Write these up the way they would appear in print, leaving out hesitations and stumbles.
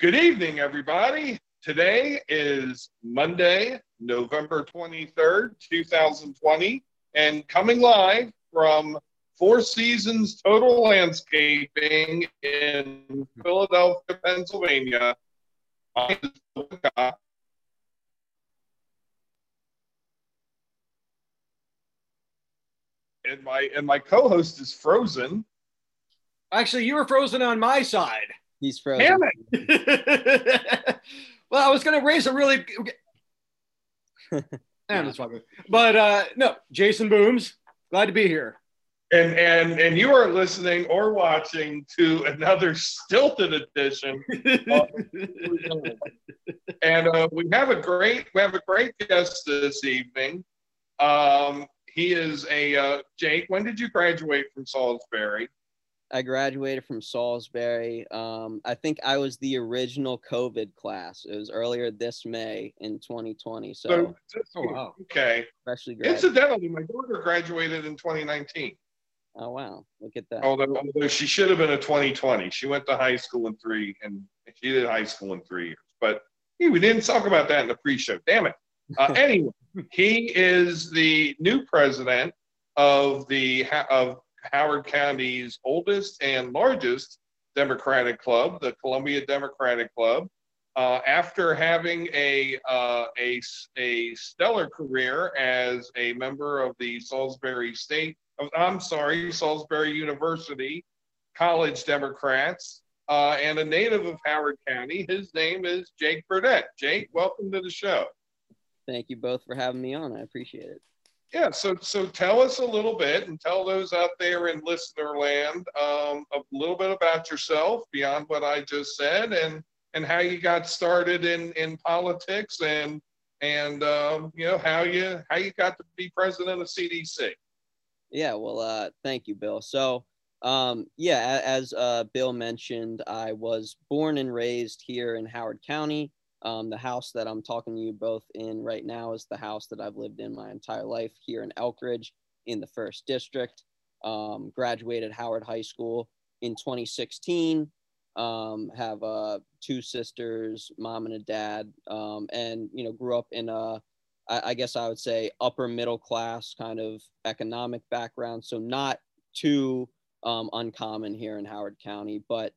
Good evening, everybody. Today is Monday, November 23rd, 2020, and coming live from Four Seasons Total Landscaping in Philadelphia, Pennsylvania. I am and my co-host is frozen. Actually, you were frozen on my side. He's frozen. Damn it! Well, I was going to raise a really. No, Jason Booms. Glad to be here. And you are listening or watching to another stilted edition. And we have a great guest this evening. He is a Jake. When did you graduate from Salisbury? I graduated from Salisbury. I think I was the original COVID class. It was earlier this May in 2020. So, wow. Okay. Incidentally, my daughter graduated in 2019. Oh, wow. Look at that. Although she should have been a 2020. She went to high school in three years. But we didn't talk about that in the pre-show. Damn it. Anyway, he is the new president of Howard County's oldest and largest Democratic club, the Columbia Democratic Club, after having a stellar career as a member of the Salisbury University College Democrats, and a native of Howard County. His name is Jake Burdett. Jake, welcome to the show. Thank you both for having me on. I appreciate it. Yeah, so tell us a little bit, and tell those out there in listener land a little bit about yourself beyond what I just said, and how you got started in politics, and how you got to be president of CDC. Yeah, well, thank you, Bill. So, as Bill mentioned, I was born and raised here in Howard County. The house that I'm talking to you both in right now is the house that I've lived in my entire life here in Elkridge in the 1st District. Graduated Howard High School in 2016. Have two sisters, mom and a dad, and grew up in a upper middle class kind of economic background. So not too uncommon here in Howard County, but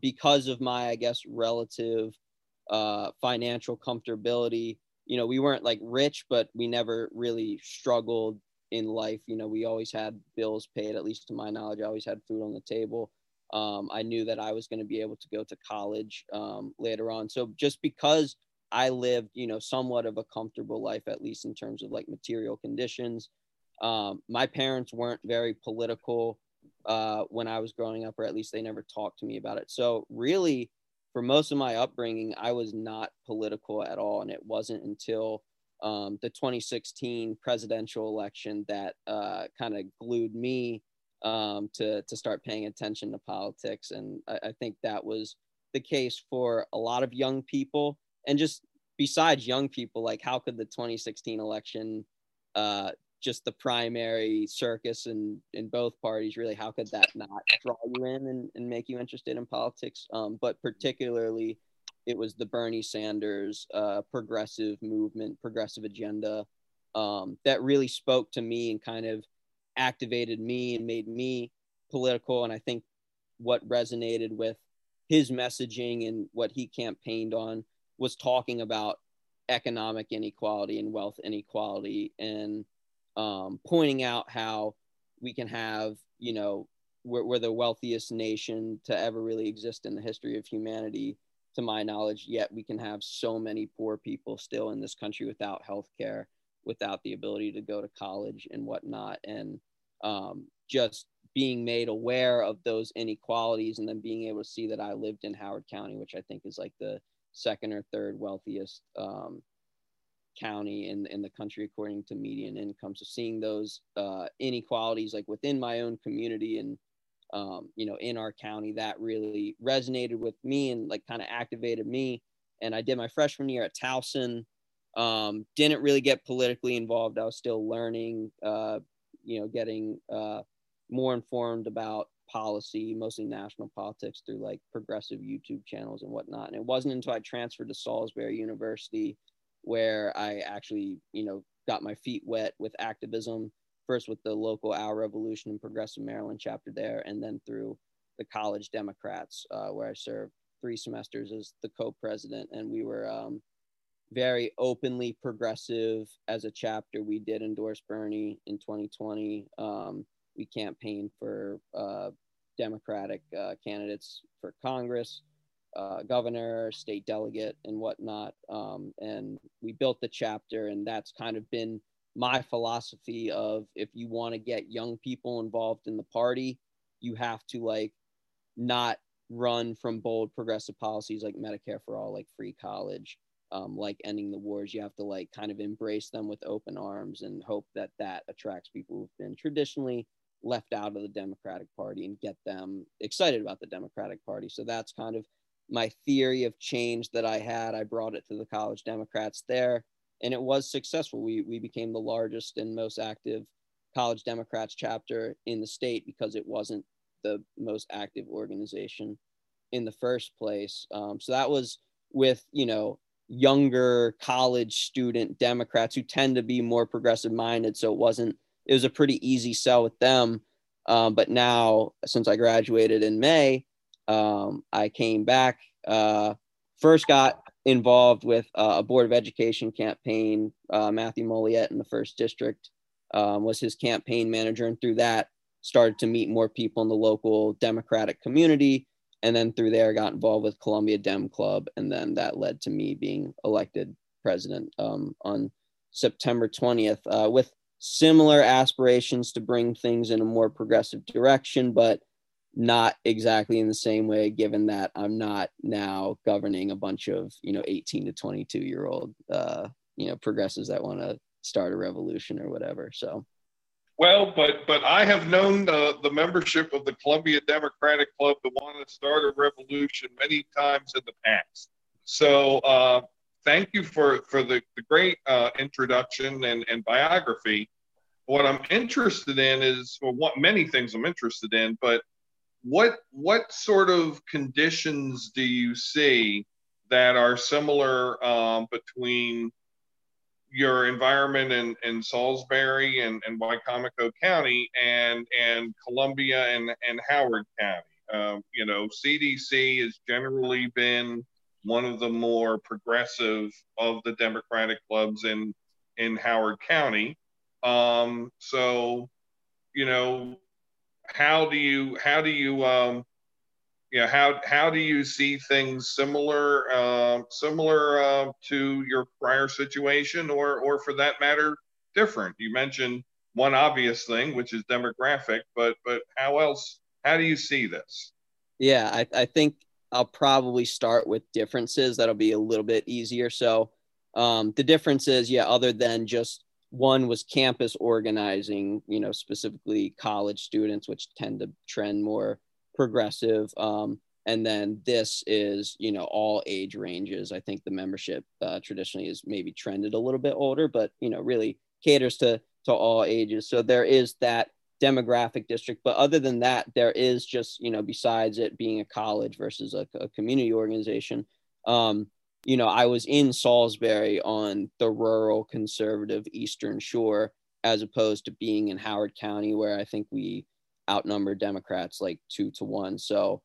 because of my, relative financial comfortability, we weren't like rich, but we never really struggled in life. We always had bills paid, at least to my knowledge. I always had food on the table. I knew that I was going to be able to go to college later on. So just because I lived, somewhat of a comfortable life, at least in terms of like material conditions, my parents weren't very political when I was growing up, or at least they never talked to me about it. So really, for most of my upbringing, I was not political at all, and it wasn't until the 2016 presidential election that kind of glued me to start paying attention to politics. And I think that was the case for a lot of young people. And just besides young people, like how could the 2016 election, just the primary circus in both parties, really, how could that not draw you in and make you interested in politics? But particularly, it was the Bernie Sanders progressive movement, progressive agenda that really spoke to me and kind of activated me and made me political. And I think what resonated with his messaging and what he campaigned on was talking about economic inequality and wealth inequality, and pointing out how we can have, we're the wealthiest nation to ever really exist in the history of humanity, to my knowledge, yet we can have so many poor people still in this country without healthcare, without the ability to go to college and whatnot. And just being made aware of those inequalities, and then being able to see that I lived in Howard County, which I think is like the 2nd or 3rd wealthiest county in the country according to median income. So seeing those inequalities like within my own community and in our county, that really resonated with me and like kind of activated me. And I did my freshman year at Towson. Didn't really get politically involved. I was still learning, getting more informed about policy, mostly national politics, through like progressive YouTube channels and whatnot. And it wasn't until I transferred to Salisbury University where I actually, you know, got my feet wet with activism, first with the local Our Revolution and Progressive Maryland chapter there, and then through the College Democrats, where I served 3 semesters as the co-president. And we were very openly progressive as a chapter. We did endorse Bernie in 2020. We campaigned for Democratic candidates for Congress, governor, state delegate, and whatnot. And we built the chapter, and that's kind of been my philosophy of, if you want to get young people involved in the party, you have to like not run from bold progressive policies like Medicare for all, like free college, like ending the wars. You have to like kind of embrace them with open arms and hope that that attracts people who've been traditionally left out of the Democratic Party and get them excited about the Democratic Party. So that's kind of my theory of change that I had. I brought it to the College Democrats there, and it was successful. We became the largest and most active College Democrats chapter in the state, because it wasn't the most active organization in the first place. So that was with, you know, younger college student Democrats who tend to be more progressive minded. So it was a pretty easy sell with them. But now, since I graduated in May, I came back, first got involved with a Board of Education campaign. Matthew Mollett in the first district was his campaign manager. And through that, started to meet more people in the local Democratic community. And then through there, got involved with Columbia Dem Club. And then that led to me being elected president on September 20th with similar aspirations to bring things in a more progressive direction, but not exactly in the same way, given that I'm not now governing a bunch of, you know, 18 to 22 year old, you know, progressives that want to start a revolution or whatever. So. Well, but I have known the membership of the Columbia Democratic Club to want to start a revolution many times in the past. So thank you for the great introduction and biography. What I'm interested in is, well, many things I'm interested in, but what sort of conditions do you see that are similar between your environment in Salisbury and Wicomico County and Columbia and Howard County? You know, CDC has generally been one of the more progressive of the Democratic clubs in Howard County. So, you know, how do you see things similar to your prior situation, or for that matter, different? You mentioned one obvious thing, which is demographic, but how do you see this? Yeah, I think I'll probably start with differences. That'll be a little bit easier. So the differences, yeah, other than just one was campus organizing, you know, specifically college students, which tend to trend more progressive. And then this is, you know, all age ranges. I think the membership traditionally is maybe trended a little bit older, but, you know, really caters to all ages. So there is that demographic district. But other than that, there is just, you know, besides it being a college versus a community organization, you know, I was in Salisbury on the rural conservative Eastern Shore, as opposed to being in Howard County, where I think we outnumber Democrats like 2 to 1. So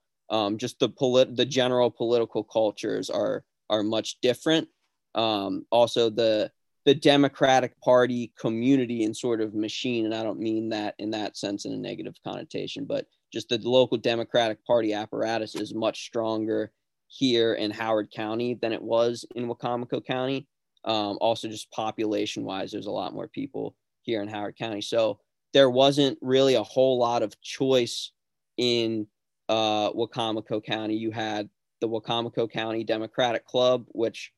just the general political cultures are much different. Also the Democratic Party community and sort of machine, and I don't mean that in that sense in a negative connotation, but just the local Democratic Party apparatus is much stronger here in Howard County than it was in Wicomico County. Also just population wise, there's a lot more people here in Howard County. So there wasn't really a whole lot of choice in Wicomico County. You had the Wicomico County Democratic Club, which,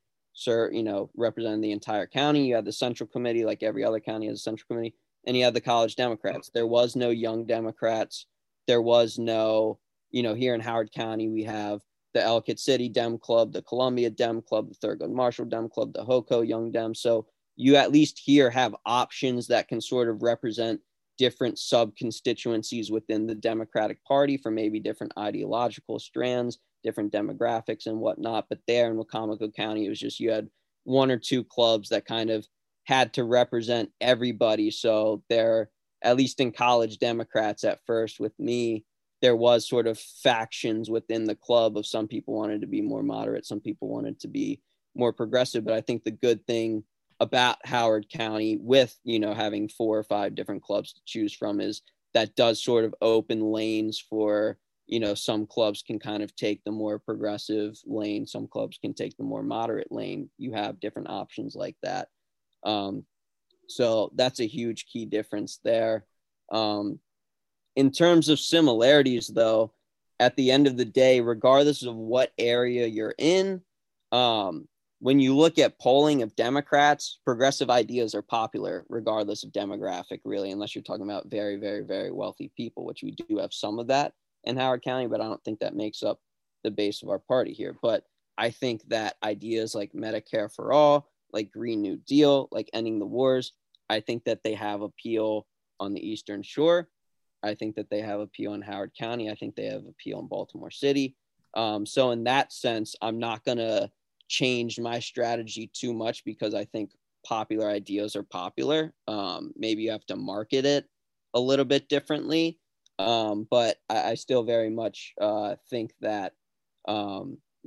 you know, represented the entire county. You had the Central Committee, like every other county has a Central Committee, and you had the College Democrats. There was no Young Democrats. There was no, you know, here in Howard County, we have the Ellicott City Dem Club, the Columbia Dem Club, the Thurgood Marshall Dem Club, the Hoco Young Dem. So you at least here have options that can sort of represent different sub-constituencies within the Democratic Party for maybe different ideological strands, different demographics and whatnot. But there in Wicomico County, it was just you had one or two clubs that kind of had to represent everybody. So there, at least in college Democrats at first with me, there was sort of factions within the club of some people wanted to be more moderate, some people wanted to be more progressive. But I think the good thing about Howard County with, you know, having 4 or 5 different clubs to choose from is that does sort of open lanes for, you know, some clubs can kind of take the more progressive lane. Some clubs can take the more moderate lane. You have different options like that. So that's a huge key difference there. In terms of similarities, though, at the end of the day, regardless of what area you're in, when you look at polling of Democrats, progressive ideas are popular regardless of demographic, really, unless you're talking about very, very, very wealthy people, which we do have some of that in Howard County, but I don't think that makes up the base of our party here. But I think that ideas like Medicare for all, like Green New Deal, like ending the wars, I think that they have appeal on the Eastern Shore. I think that they have appeal in Howard County. I think they have appeal in Baltimore City. So in that sense, I'm not going to change my strategy too much because I think popular ideas are popular. Maybe you have to market it a little bit differently. But I still very much think that, you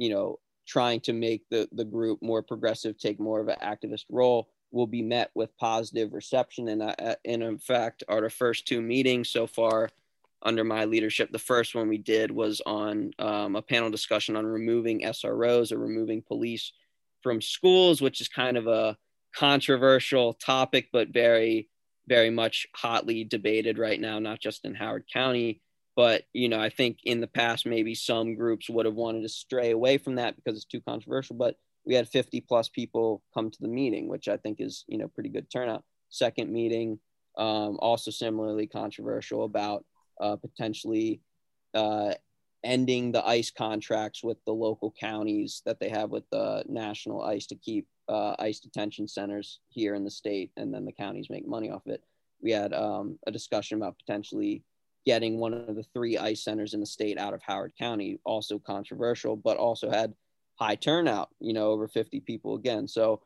know, trying to make the group more progressive, take more of an activist role, will be met with positive reception. And, in fact, our first 2 meetings so far under my leadership, the first one we did was on a panel discussion on removing SROs or removing police from schools, which is kind of a controversial topic, but very, very much hotly debated right now, not just in Howard County. But, you know, I think in the past, maybe some groups would have wanted to stray away from that because it's too controversial. But we had 50+ people come to the meeting, which I think is, you know, pretty good turnout. Second meeting, also similarly controversial about potentially ending the ICE contracts with the local counties that they have with the national ICE to keep ICE detention centers here in the state, and then the counties make money off it. We had a discussion about potentially getting one of the 3 ICE centers in the state out of Howard County, also controversial, but also had high turnout, you know, over 50 people again. So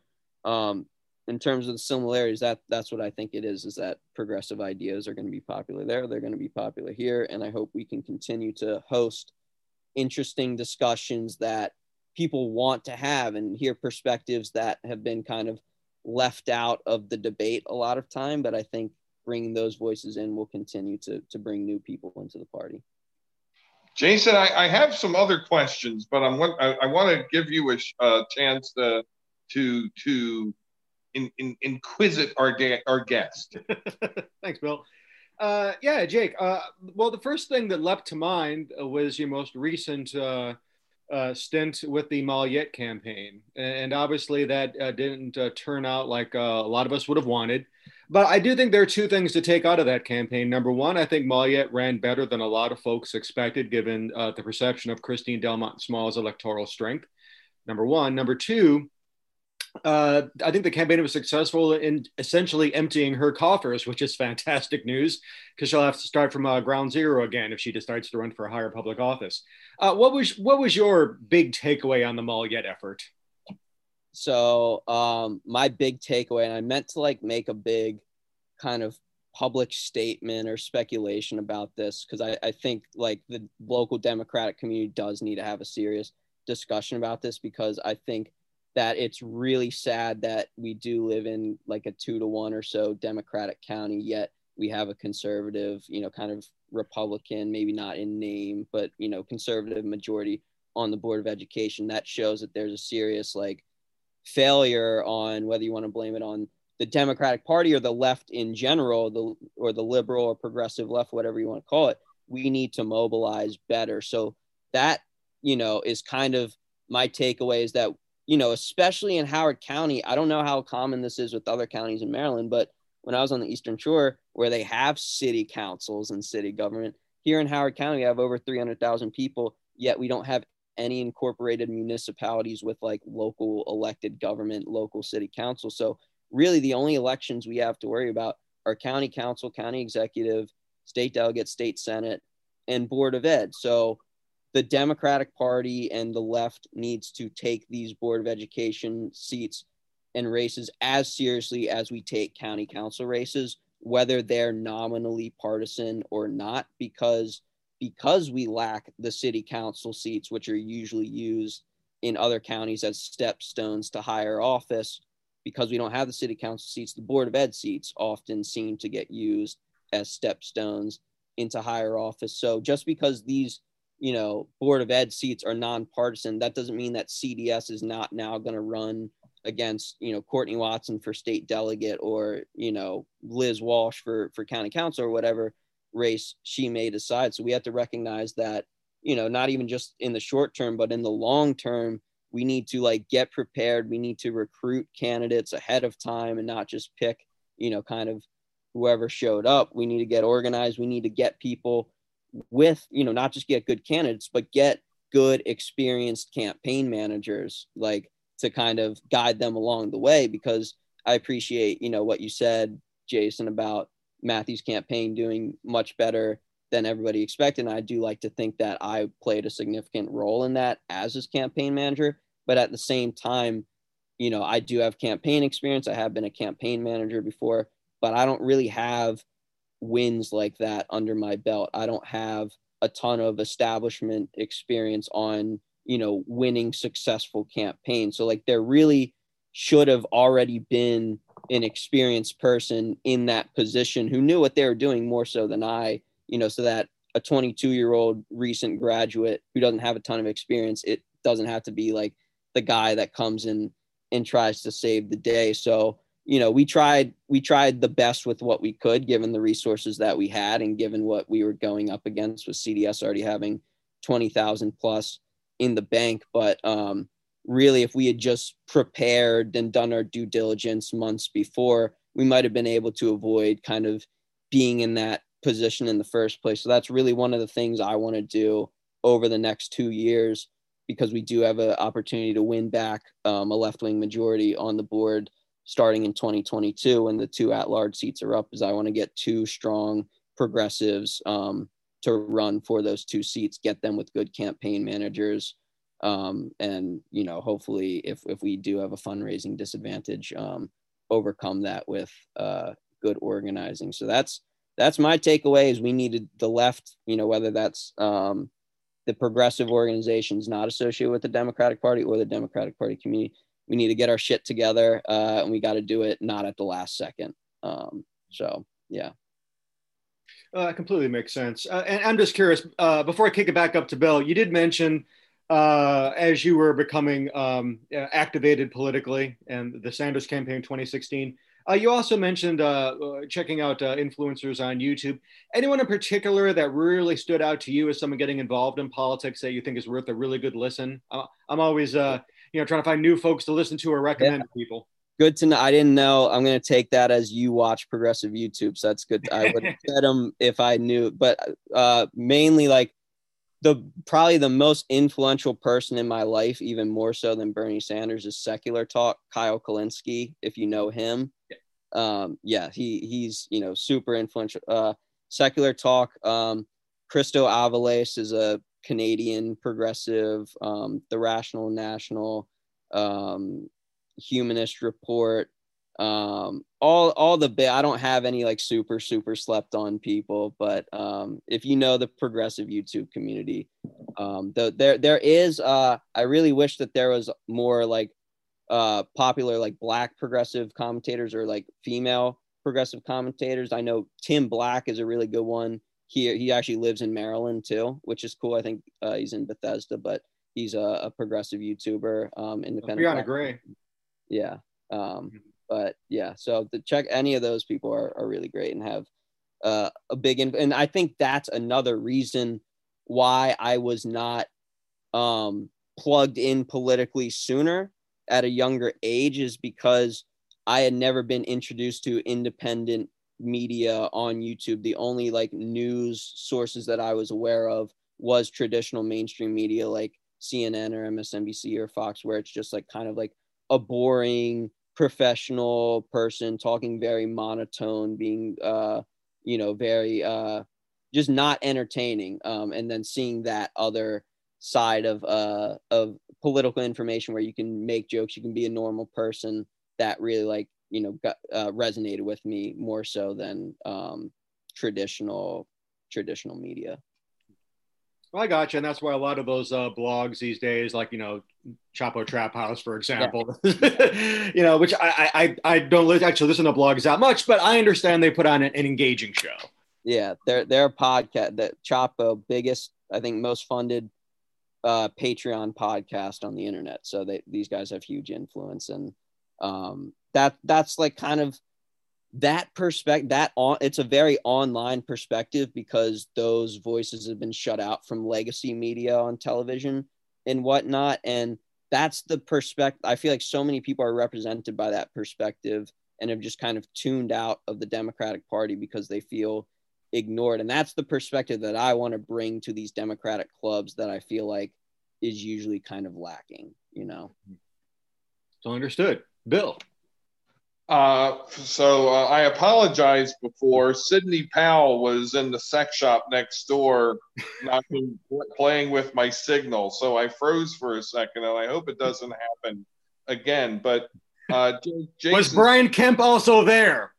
in terms of the similarities, that's what I think it is that progressive ideas are going to be popular there. They're going to be popular here. And I hope we can continue to host interesting discussions that people want to have and hear perspectives that have been kind of left out of the debate a lot of time. But I think bringing those voices in will continue to bring new people into the party. Jason, I have some other questions, but I want to give you a chance to inquisit our guest. Thanks, Bill. Yeah, Jake. Well, the first thing that leapt to mind was your most recent stint with the Mollett campaign, and obviously that didn't turn out like a lot of us would have wanted. But I do think there are 2 things to take out of that campaign. Number one, I think Mollett ran better than a lot of folks expected, given the perception of Christine Delmont Small's electoral strength. Number one. Number two, I think the campaign was successful in essentially emptying her coffers, which is fantastic news, because she'll have to start from ground zero again if she decides to run for a higher public office. What was your big takeaway on the Mollett effort? So my big takeaway, and I meant to like make a big kind of public statement or speculation about this, because I think like the local Democratic community does need to have a serious discussion about this, because I think that it's really sad that we do live in like a 2-to-1 or so Democratic county, yet we have a conservative, you know, kind of Republican, maybe not in name, but, you know, conservative majority on the Board of Education. That shows that there's a serious like failure on whether you want to blame it on the Democratic Party or the left in general, or the liberal or progressive left, whatever you want to call it. We need to mobilize better. So that, you know, is kind of my takeaway, is that, you know, especially in Howard County, I don't know how common this is with other counties in Maryland, but when I was on the Eastern Shore, where they have city councils and city government, here in Howard County, we have over 300,000 people, yet we don't have any incorporated municipalities with like local elected government, local city council. So really the only elections we have to worry about our county council, county executive, state delegate, state senate, and board of ed. So the Democratic Party and the left needs to take these board of education seats and races as seriously as we take county council races, whether they're nominally partisan or not, because we lack the city council seats, which are usually used in other counties as stepstones to higher office. Because we don't have the city council seats, the board of ed seats often seem to get used as stepstones into higher office. So just because these, you know, board of ed seats are nonpartisan, that doesn't mean that CDS is not now going to run against, you know, Courtney Watson for state delegate, or, you know, Liz Walsh for county council, or whatever race she may decide. So we have to recognize that, you know, not even just in the short term, but in the long term, we need to like get prepared. We need to recruit candidates ahead of time and not just pick, you know, kind of whoever showed up. We need to get organized. We need to get people with, you know, not just get good candidates, but get good experienced campaign managers, like to kind of guide them along the way. Because I appreciate, you know, what you said, Jason, about Matthew's campaign doing much better than everybody expected. And I do like to think that I played a significant role in that as his campaign manager. But at the same time, you know, I do have campaign experience. I have been a campaign manager before, but I don't really have wins like that under my belt. I don't have a ton of establishment experience on, you know, winning successful campaigns. So like there really should have already been an experienced person in that position who knew what they were doing more so than I, you know, so that a 22-year-old recent graduate who doesn't have a ton of experience, it doesn't have to be like the guy that comes in and tries to save the day. So, you know, we tried the best with what we could, given the resources that we had and given what we were going up against with CDS already having 20,000 plus in the bank. But really, if we had just prepared and done our due diligence months before, we might have been able to avoid kind of being in that position in the first place. So that's really one of the things I want to do over the next 2 years, because we do have an opportunity to win back a left-wing majority on the board starting in 2022 when the two at-large seats are up. Is I want to get two strong progressives to run for those two seats, get them with good campaign managers, and, you know, hopefully if we do have a fundraising disadvantage, overcome that with good organizing. So that's my takeaway. Is we needed the left, you know, whether that's the progressive organizations not associated with the Democratic Party or the Democratic Party community, we need to get our shit together, and we got to do it not at the last second. So, yeah. Completely makes sense. And I'm just curious, before I kick it back up to Bill, you did mention as you were becoming activated politically and the Sanders campaign 2016, you also mentioned checking out influencers on YouTube. Anyone in particular that really stood out to you as someone getting involved in politics that you think is worth a really good listen? I'm always, you know, trying to find new folks to listen to or recommend to people. Good to know. I didn't know. I'm going to take that as you watch progressive YouTube. So that's good. I would have said them if I knew, but mainly like probably the most influential person in my life, even more so than Bernie Sanders, is Secular Talk, Kyle Kulinski, if you know him. Yeah, he's, you know, super influential. Secular Talk, Kristo Aviles is a Canadian progressive, the Rational National, Humanist Report, all the big. I don't have any like super slept on people, but if you know the progressive YouTube community, there is. I really wish that there was more like popular like Black progressive commentators or like female progressive commentators. I know Tim Black is a really good one here. He actually lives in Maryland too, which is cool. I think he's in Bethesda, but he's a progressive YouTuber, independent. Brianna Gray. Yeah. But yeah, so to check any of those people are really great and have a big, and I think that's another reason why I was not plugged in politically sooner at a younger age, is because I had never been introduced to independent media on YouTube. The only like news sources that I was aware of was traditional mainstream media like CNN or MSNBC or Fox, where it's just like kind of like a boring professional person, talking very monotone, being, very just not entertaining. And then seeing that other side of political information where you can make jokes, you can be a normal person, that really resonated with me more so than traditional media. Well, I gotcha. And that's why a lot of those blogs these days, like, Chapo Trap House, for example, yeah. Which I don't actually listen to blogs that much, but I understand they put on an engaging show. Yeah. Their podcast, that Chapo, biggest, I think most funded Patreon podcast on the internet. So these guys have huge influence, and that's like kind of that perspective it's a very online perspective, because those voices have been shut out from legacy media on television and whatnot. And that's the perspective. I feel like so many people are represented by that perspective and have just kind of tuned out of the Democratic Party because they feel ignored. And that's the perspective that I want to bring to these Democratic clubs that I feel like is usually kind of lacking, So understood. Bill. So I apologize before. Sidney Powell was in the sex shop next door playing with my signal. So I froze for a second, and I hope it doesn't happen again. But Jason, was Brian Kemp also there?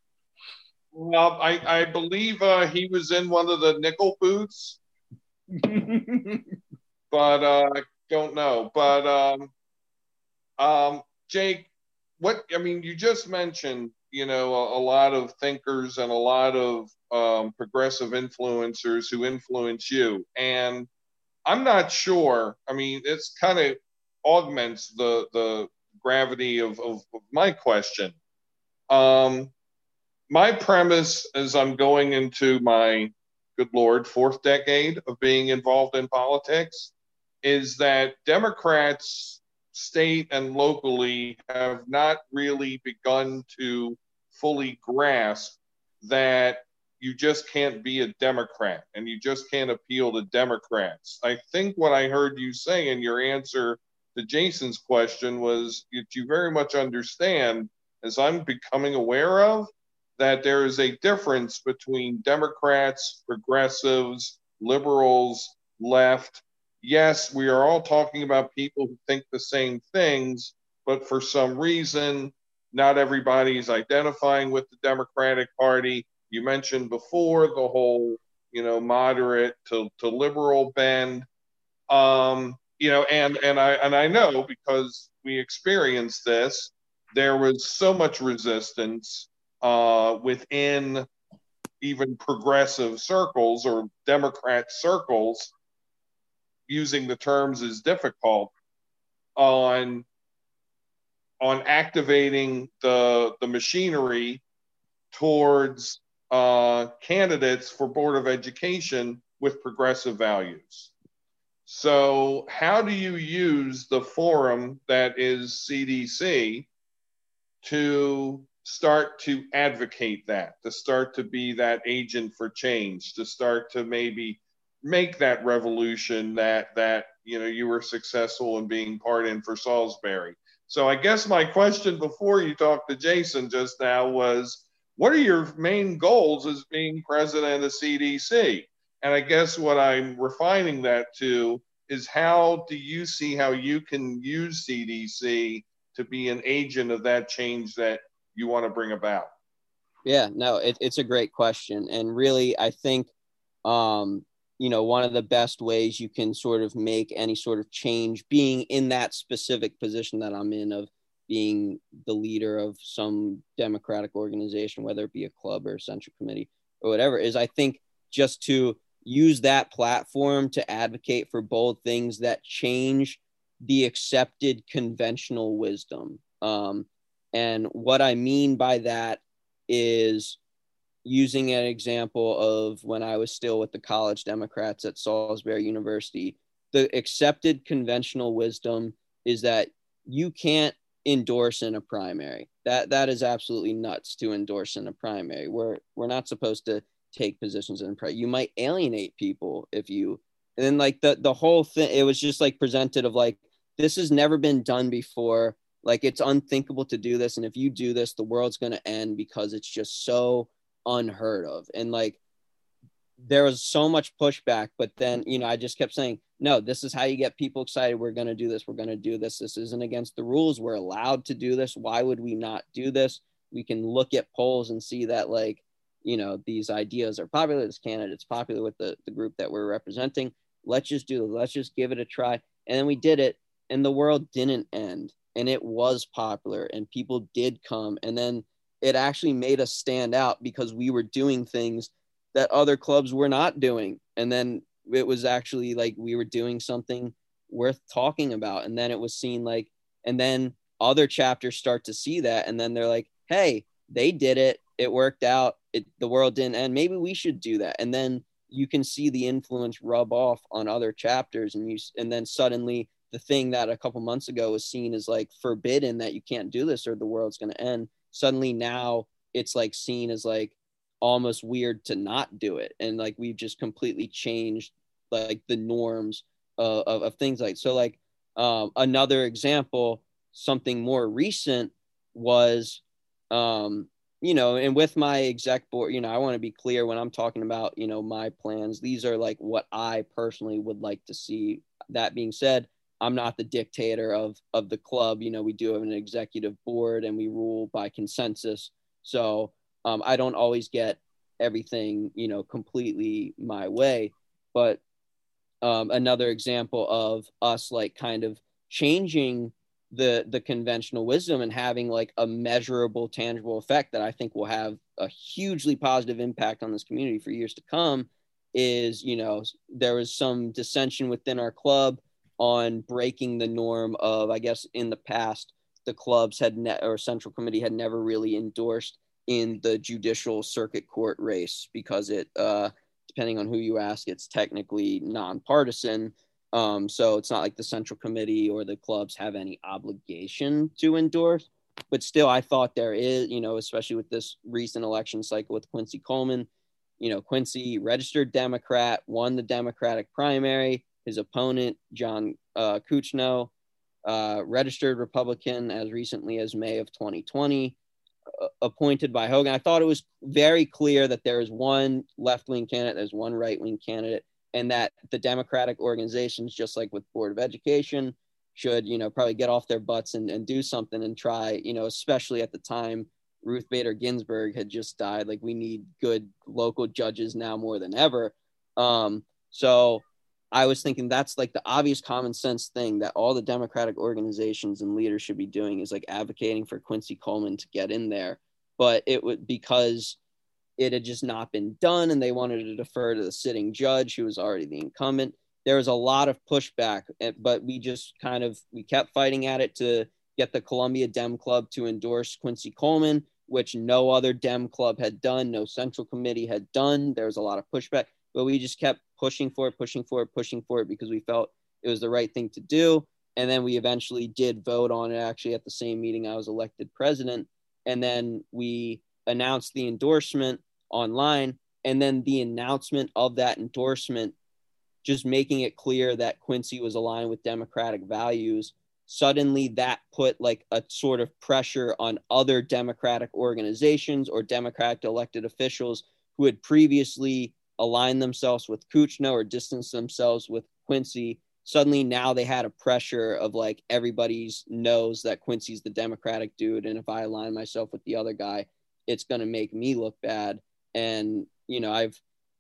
Well, I believe he was in one of the nickel booths. But I don't know. But Jake, you just mentioned, a lot of thinkers and a lot of progressive influencers who influence you. And I'm not sure, it's kind of augments the gravity of my question. My premise as I'm going into my, good Lord, fourth decade of being involved in politics is that Democrats, state and locally, have not really begun to fully grasp that you just can't be a Democrat and you just can't appeal to Democrats. I think what I heard you say in your answer to Jason's question was that you very much understand, as I'm becoming aware of, that there is a difference between Democrats, progressives, liberals, left. Yes, we are all talking about people who think the same things, but for some reason, not everybody is identifying with the Democratic Party. You mentioned before the whole, moderate to liberal bend, and I know, because we experienced this, there was so much resistance within even progressive circles or Democrat circles. Using the terms is difficult on activating the machinery towards candidates for Board of Education with progressive values. So how do you use the forum that is CDC to start to advocate that, to start to be that agent for change, to start to maybe make that revolution that you were successful in being part in for Salisbury? So I guess my question before you talked to Jason just now was, what are your main goals as being president of CDC? And I guess what I'm refining that to is, how do you see how you can use CDC to be an agent of that change that you want to bring about? Yeah, no, it's a great question. And really, I think, one of the best ways you can sort of make any sort of change, being in that specific position that I'm in, of being the leader of some Democratic organization, whether it be a club or a central committee or whatever, is I think just to use that platform to advocate for bold things that change the accepted conventional wisdom. And what I mean by that is, using an example of when I was still with the College Democrats at Salisbury University, the accepted conventional wisdom is that you can't endorse in a primary. That is absolutely nuts, to endorse in a primary. We're not supposed to take positions in a primary. You might alienate people if you, and then like the whole thing, it was just like presented of like, this has never been done before. Like, it's unthinkable to do this. And if you do this, the world's going to end, because it's just so unheard of. And like, there was so much pushback, but then, you know, I just kept saying, no, this is how you get people excited. We're going to do this. We're going to do this. This isn't against the rules. We're allowed to do this. Why would we not do this? We can look at polls and see that, like, you know, these ideas are popular. This candidate's popular with the group that we're representing. Let's just do it. Let's just give it a try. And then we did it, and the world didn't end, and it was popular, and people did come. And then it actually made us stand out, because we were doing things that other clubs were not doing. And then it was actually like we were doing something worth talking about. And then it was seen like, and then other chapters start to see that. And then they're like, hey, they did it. It worked out. The world didn't end. Maybe we should do that. And then you can see the influence rub off on other chapters. And then suddenly the thing that a couple months ago was seen as like forbidden, that you can't do this or the world's going to end. Suddenly now it's like seen as like almost weird to not do it. And like, we've just completely changed like the norms of things. Like, so like another example, something more recent was, you know, and with my exec board, you know, I want to be clear when I'm talking about, you know, my plans, these are like what I personally would like to see. That being said, I'm not the dictator of the club. You know, we do have an executive board and we rule by consensus. So I don't always get everything, you know, completely my way. But another example of us like kind of changing the conventional wisdom and having like a measurable, tangible effect that I think will have a hugely positive impact on this community for years to come is, you know, there was some dissension within our club on breaking the norm of, I guess, in the past, the clubs had or central committee had never really endorsed in the judicial circuit court race, because it, depending on who you ask, it's technically nonpartisan. So it's not like the central committee or the clubs have any obligation to endorse, but still I thought there is, you know, especially with this recent election cycle with Quincy Coleman, you know, Quincy, registered Democrat, won the Democratic primary, his opponent, John Kuchno, registered Republican as recently as May of 2020, appointed by Hogan. I thought it was very clear that there is one left-wing candidate, there's one right-wing candidate, and that the Democratic organizations, just like with Board of Education, should, you know, probably get off their butts and do something and try, you know, especially at the time Ruth Bader Ginsburg had just died. Like, we need good local judges now more than ever. So I was thinking that's like the obvious common sense thing that all the Democratic organizations and leaders should be doing is like advocating for Quincy Coleman to get in there. But it would, because it had just not been done and they wanted to defer to the sitting judge who was already the incumbent. There was a lot of pushback, but we just kind of, we kept fighting at it to get the Columbia Dem Club to endorse Quincy Coleman, which no other Dem Club had done, no central committee had done. There was a lot of pushback, but we just kept pushing for it because we felt it was the right thing to do. And then we eventually did vote on it, actually at the same meeting I was elected president. And then we announced the endorsement online, and then the announcement of that endorsement, just making it clear that Quincy was aligned with democratic values. Suddenly that put like a sort of pressure on other democratic organizations or democratic elected officials who had previously aligned themselves with Kuchno or distanced themselves with Quincy. Suddenly now they had a pressure of like, everybody's knows that Quincy's the democratic dude, and if I align myself with the other guy, it's going to make me look bad. And, you know,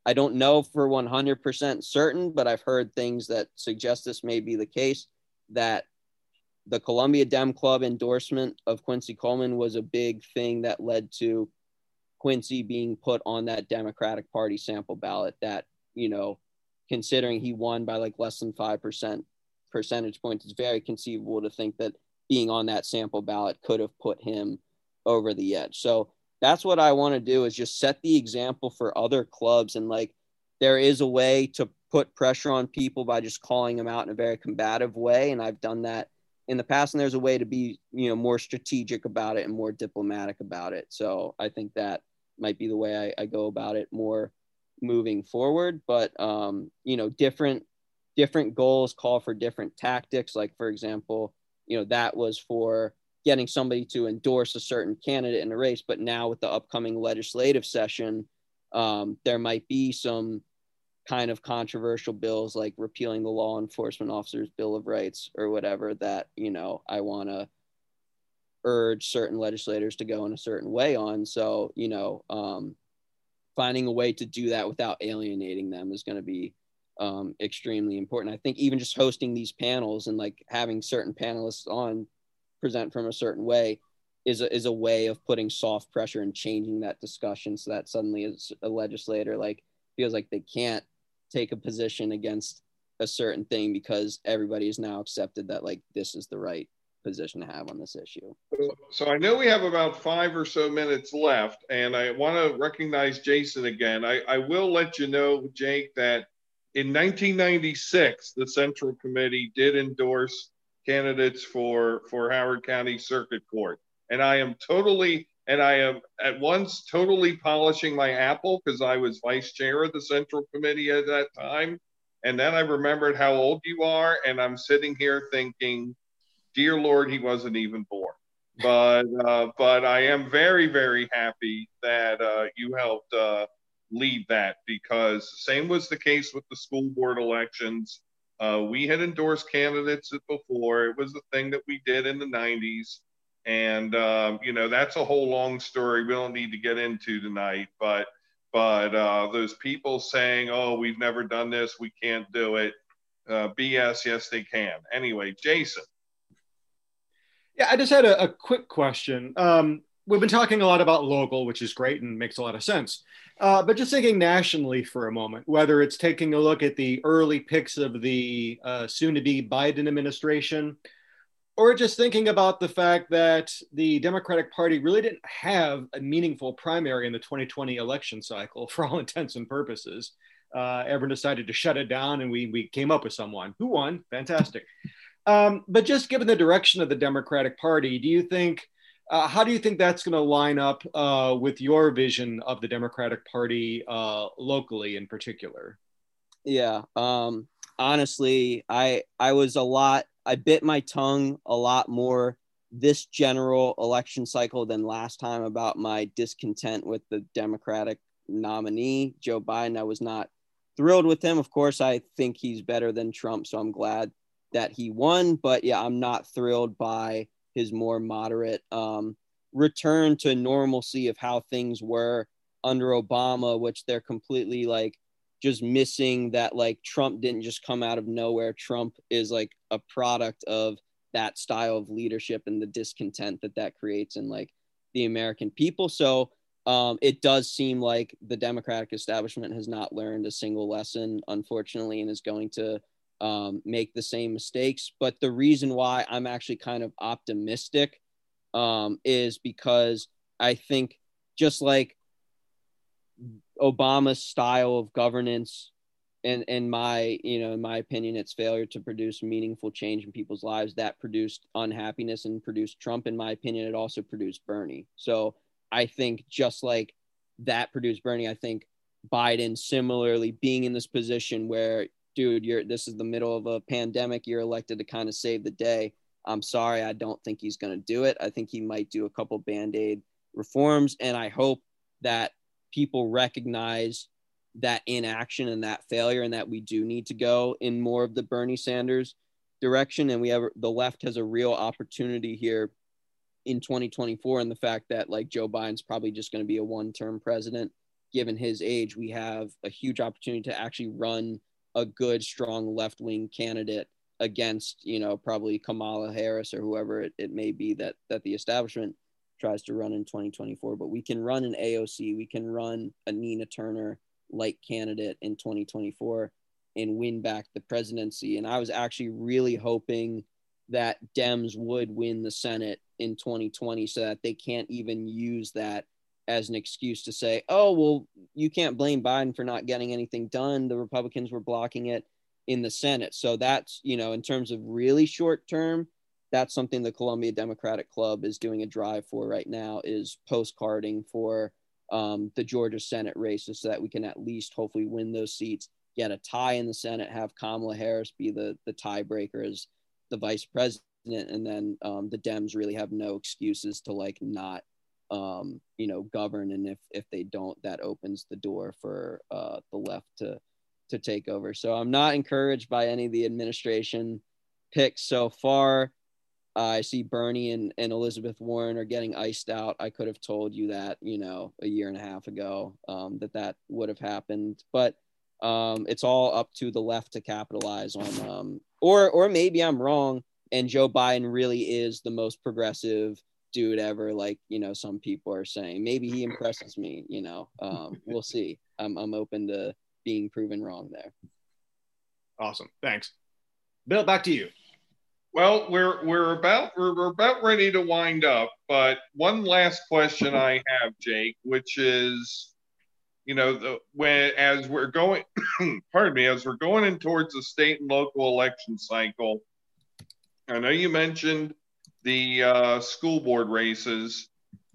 I don't know for 100% certain, but I've heard things that suggest this may be the case, that the Columbia Dem Club endorsement of Quincy Coleman was a big thing that led to Quincy being put on that Democratic Party sample ballot that, you know, considering he won by like less than 5% percentage points, it's very conceivable to think that being on that sample ballot could have put him over the edge. So that's what I want to do, is just set the example for other clubs. And like, there is a way to put pressure on people by just calling them out in a very combative way. And I've done that in the past, and there's a way to be, you know, more strategic about it and more diplomatic about it. So I think that might be the way I go about it more moving forward. But, you know, different goals call for different tactics. Like, for example, you know, that was for getting somebody to endorse a certain candidate in a race. But now with the upcoming legislative session, there might be some kind of controversial bills like repealing the Law Enforcement Officers Bill of Rights or whatever that, you know, I want to urge certain legislators to go in a certain way on. So, you know, finding a way to do that without alienating them is going to be extremely important. I think even just hosting these panels and like having certain panelists on present from a certain way is a way of putting soft pressure and changing that discussion so that suddenly as a legislator like feels like they can't take a position against a certain thing because everybody has now accepted that like this is the right position to have on this issue. So I know we have about 5 or so minutes left, and I want to recognize Jason again. I will let you know, Jake, that in 1996, the Central Committee did endorse candidates for Howard County Circuit Court. And I am at once totally polishing my apple because I was vice chair of the Central Committee at that time. And then I remembered how old you are. And I'm sitting here thinking, dear Lord, he wasn't even born. But I am very, very happy that you helped lead that, because same was the case with the school board elections. We had endorsed candidates before. It was the thing that we did in the 90s. And, you know, that's a whole long story we don't need to get into tonight. But those people saying, oh, we've never done this, we can't do it. BS, yes, they can. Anyway, Jason. Yeah, I just had a quick question. We've been talking a lot about local, which is great and makes a lot of sense. But just thinking nationally for a moment, whether it's taking a look at the early picks of the soon-to-be Biden administration, or just thinking about the fact that the Democratic Party really didn't have a meaningful primary in the 2020 election cycle for all intents and purposes. Everyone decided to shut it down, and we came up with someone who won. Fantastic. But just given the direction of the Democratic Party, do you think, how do you think that's going to line up with your vision of the Democratic Party locally in particular? Yeah, honestly, I bit my tongue a lot more this general election cycle than last time about my discontent with the Democratic nominee, Joe Biden. I was not thrilled with him. Of course, I think he's better than Trump, so I'm glad that he won. But yeah, I'm not thrilled by his more moderate return to normalcy of how things were under Obama, which they're completely like just missing that like Trump didn't just come out of nowhere. Trump is like a product of that style of leadership and the discontent that that creates in like the American people. So it does seem like the Democratic establishment has not learned a single lesson, unfortunately, and is going to make the same mistakes. But the reason why I'm actually kind of optimistic is because I think just like Obama's style of governance and in my opinion, its failure to produce meaningful change in people's lives that produced unhappiness and produced Trump. In my opinion, it also produced Bernie. So I think just like that produced Bernie, I think Biden similarly being in this position where dude, this is the middle of a pandemic. You're elected to kind of save the day. I'm sorry, I don't think he's going to do it. I think he might do a couple Band-Aid reforms. And I hope that people recognize that inaction and that failure and that we do need to go in more of the Bernie Sanders direction. And the left has a real opportunity here in 2024. And the fact that like Joe Biden's probably just going to be a one-term president, given his age, we have a huge opportunity to actually run a good, strong left-wing candidate against, you know, probably Kamala Harris or whoever it may be that the establishment tries to run in 2024. But we can run an AOC, we can run a Nina Turner-like candidate in 2024 and win back the presidency. And I was actually really hoping that Dems would win the Senate in 2020 so that they can't even use that as an excuse to say, oh, well, you can't blame Biden for not getting anything done. The Republicans were blocking it in the Senate. So that's, you know, in terms of really short term, that's something the Columbia Democratic Club is doing a drive for right now, is postcarding for the Georgia Senate races so that we can at least hopefully win those seats, get a tie in the Senate, have Kamala Harris be the tiebreaker as the vice president, and then the Dems really have no excuses to like not govern, and if they don't, that opens the door for the left to take over. So I'm not encouraged by any of the administration picks so far. I see Bernie and Elizabeth Warren are getting iced out. I could have told you that, a year and a half ago, that would have happened. But it's all up to the left to capitalize on. Or maybe I'm wrong, and Joe Biden really is the most progressive dude ever, like, some people are saying. Maybe he impresses me, we'll see. I'm open to being proven wrong there. Awesome, thanks. Bill, back to you. Well, we're about ready to wind up, but one last question I have, Jake, which is, as we're going in towards the state and local election cycle, I know you mentioned the school board races,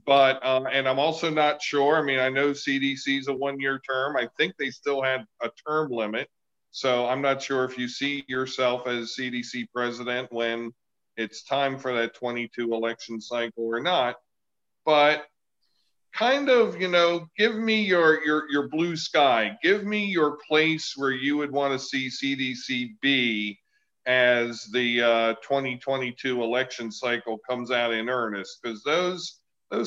but and I'm also not sure. I mean, I know CDC's a one-year term. I think they still have a term limit. So I'm not sure if you see yourself as CDC president when it's time for that 22 election cycle or not, but kind of, give me your blue sky, give me your place where you would want to see CDC be as the 2022 election cycle comes out in earnest, because those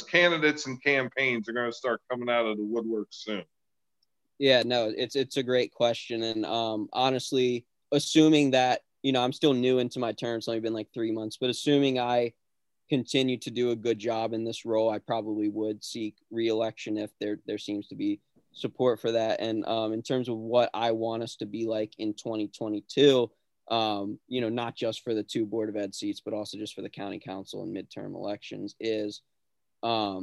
candidates and campaigns are going to start coming out of the woodwork soon. Yeah, no, it's a great question. And honestly, assuming that, I'm still new into my term, it's only been like 3 months, but assuming I continue to do a good job in this role, I probably would seek re-election if there seems to be support for that. And in terms of what I want us to be like in 2022, not just for the 2 Board of Ed seats, but also just for the county council and midterm elections is, I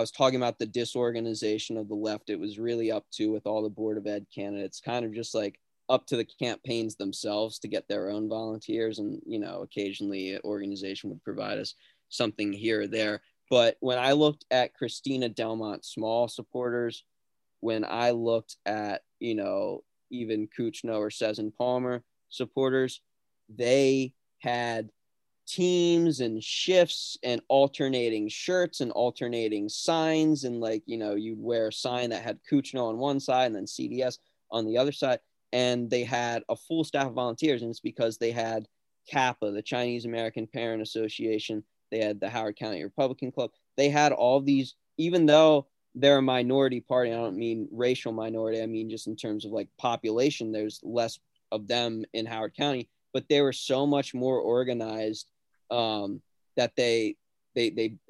was talking about the disorganization of the left. It was really up to, with all the Board of Ed candidates, kind of just like up to the campaigns themselves to get their own volunteers. And, occasionally an organization would provide us something here or there. But when I looked at Christine Delmont Small supporters, when I looked at, even Kuchno or Session Palmer supporters, they had teams and shifts and alternating shirts and alternating signs, and you'd wear a sign that had Kuchno on one side and then CDS on the other side, and they had a full staff of volunteers. And it's because they had Kappa, the Chinese American Parent Association, they had the Howard County Republican Club, they had all these, even though they're a minority party. I don't mean racial minority, I mean just in terms of population, there's less of them in Howard County, but they were so much more organized that they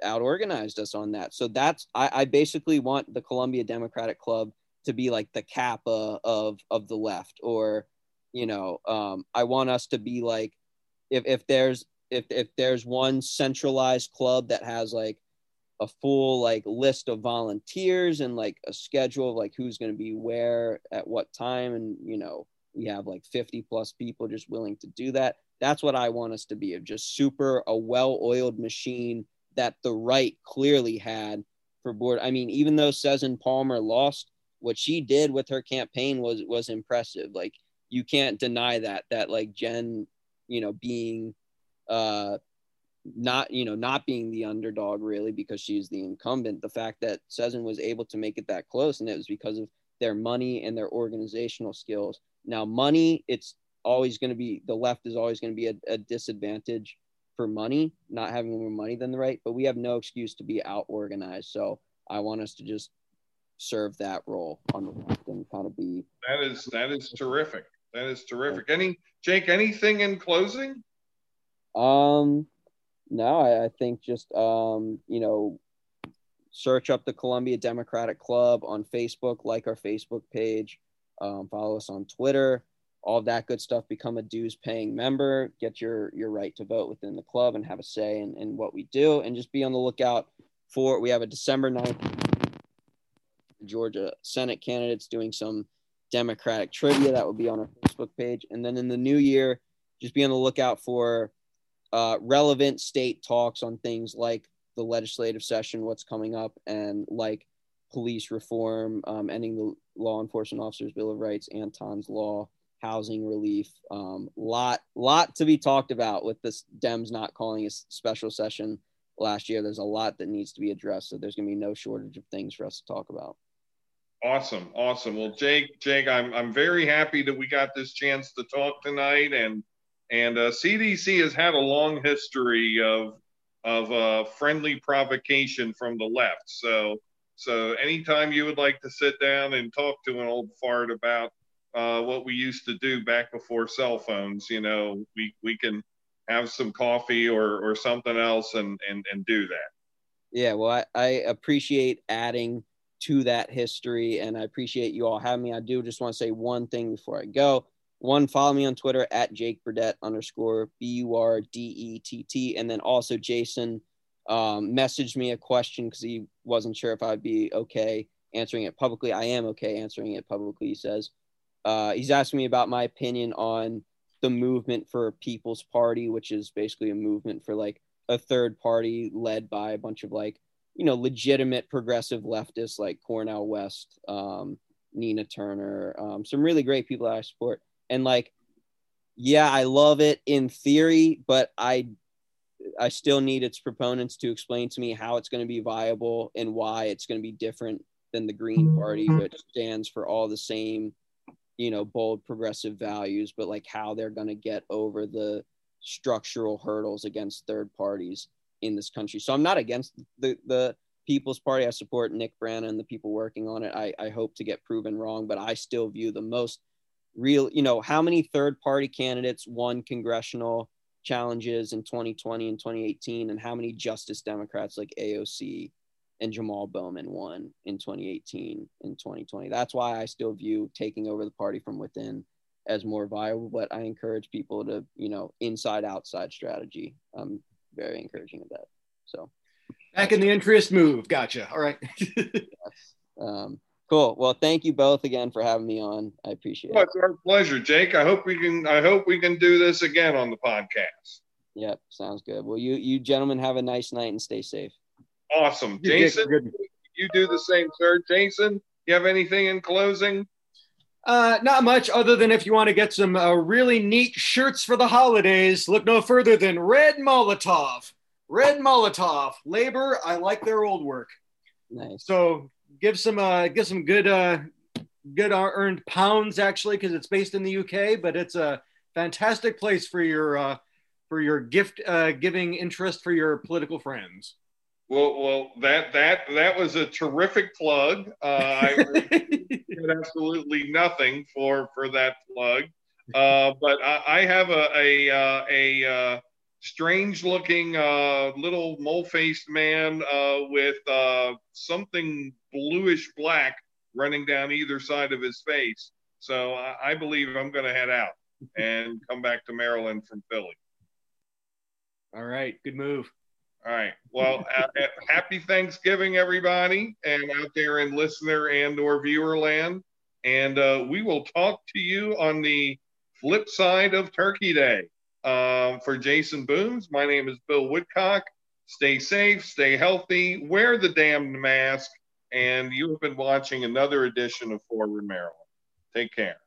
out-organized us on that. So that's, I basically want the Columbia Democratic Club to be like the Kappa of the left, or, I want us to be like, if there's one centralized club that has a full list of volunteers and a schedule of who's going to be where at what time. And, we have 50 plus people just willing to do that. That's what I want us to be, of just a well-oiled machine that the right clearly had for board. I mean, even though Session Palmer lost, what she did with her campaign was impressive. You can't deny that Jen, being not being the underdog really, because she's the incumbent, the fact that Session was able to make it that close, and it was because of their money and their organizational skills. Now, money, it's always going to be, the left is always going to be a disadvantage for money, not having more money than the right, but we have no excuse to be out organized. So I want us to just serve that role on the left and kind of be. That is terrific. That is terrific. Jake, anything in closing? No, I think just, search up the Columbia Democratic Club on Facebook, like our Facebook page, follow us on Twitter, all that good stuff. Become a dues-paying member, get your right to vote within the club, and have a say in what we do. And just be on the lookout for, we have a December 9th Georgia Senate candidates doing some Democratic trivia. That will be on our Facebook page. And then in the new year, just be on the lookout for relevant state talks on things like the legislative session, what's coming up, and police reform, ending the Law Enforcement Officers' Bill of Rights, Anton's Law, housing relief. Lot to be talked about with this Dems not calling a special session last year. There's a lot that needs to be addressed. So there's going to be no shortage of things for us to talk about. Awesome. Awesome. Well, Jake, I'm very happy that we got this chance to talk tonight, and CDC has had a long history of friendly provocation from the left. So anytime you would like to sit down and talk to an old fart about what we used to do back before cell phones, you know, we can have some coffee or something else and do that. Yeah, well, I appreciate adding to that history, and I appreciate you all having me. I do just want to say one thing before I go. One, follow me on Twitter at Jake Burdett _ BURDETT. And then also Jason messaged me a question because he wasn't sure if I'd be okay answering it publicly. I am okay answering it publicly, he says. He's asking me about my opinion on the movement for a People's Party, which is basically a movement for like a third party led by a bunch of like, you know, legitimate progressive leftists like Cornel West, Nina Turner, some really great people that I support. And like, yeah, I love it in theory, but I still need its proponents to explain to me how it's going to be viable and why it's going to be different than the Green Party, which stands for all the same, you know, bold progressive values, but like how they're going to get over the structural hurdles against third parties in this country. So I'm not against the People's Party. I support Nick Brannan and the people working on it. I hope to get proven wrong, but I still view the most real, you know, how many third party candidates won congressional challenges in 2020 and 2018, and how many Justice Democrats like AOC and Jamal Bowman won in 2018 and 2020. That's why I still view taking over the party from within as more viable, but I encourage people to, you know, inside outside strategy. I'm very encouraging of that. So back in the interest move. Gotcha. All right. Yes. Cool. Well, thank you both again for having me on. I appreciate it. It's our pleasure, Jake. I hope we can do this again on the podcast. Yep. Sounds good. Well, you gentlemen have a nice night and stay safe. Awesome. Jason, you do the same, sir. Jason, you have anything in closing? Not much, other than if you want to get some really neat shirts for the holidays, look no further than Red Molotov. Red Molotov. Labor, I like their old work. Nice. So give some good earned pounds, actually, because it's based in the UK, but it's a fantastic place for your gift giving interest for your political friends. Well, that was a terrific plug. I did absolutely nothing for that plug, but I have a strange looking little mole-faced man with something bluish black running down either side of his face. So I believe I'm going to head out and come back to Maryland from Philly. All right. Good move. All right. Well, happy Thanksgiving, everybody, and out there in listener and or viewer land. And we will talk to you on the flip side of Turkey Day. For Jason Booms, my name is Bill Woodcock. Stay safe, stay healthy, wear the damned mask, and you have been watching another edition of Forward Maryland. Take care.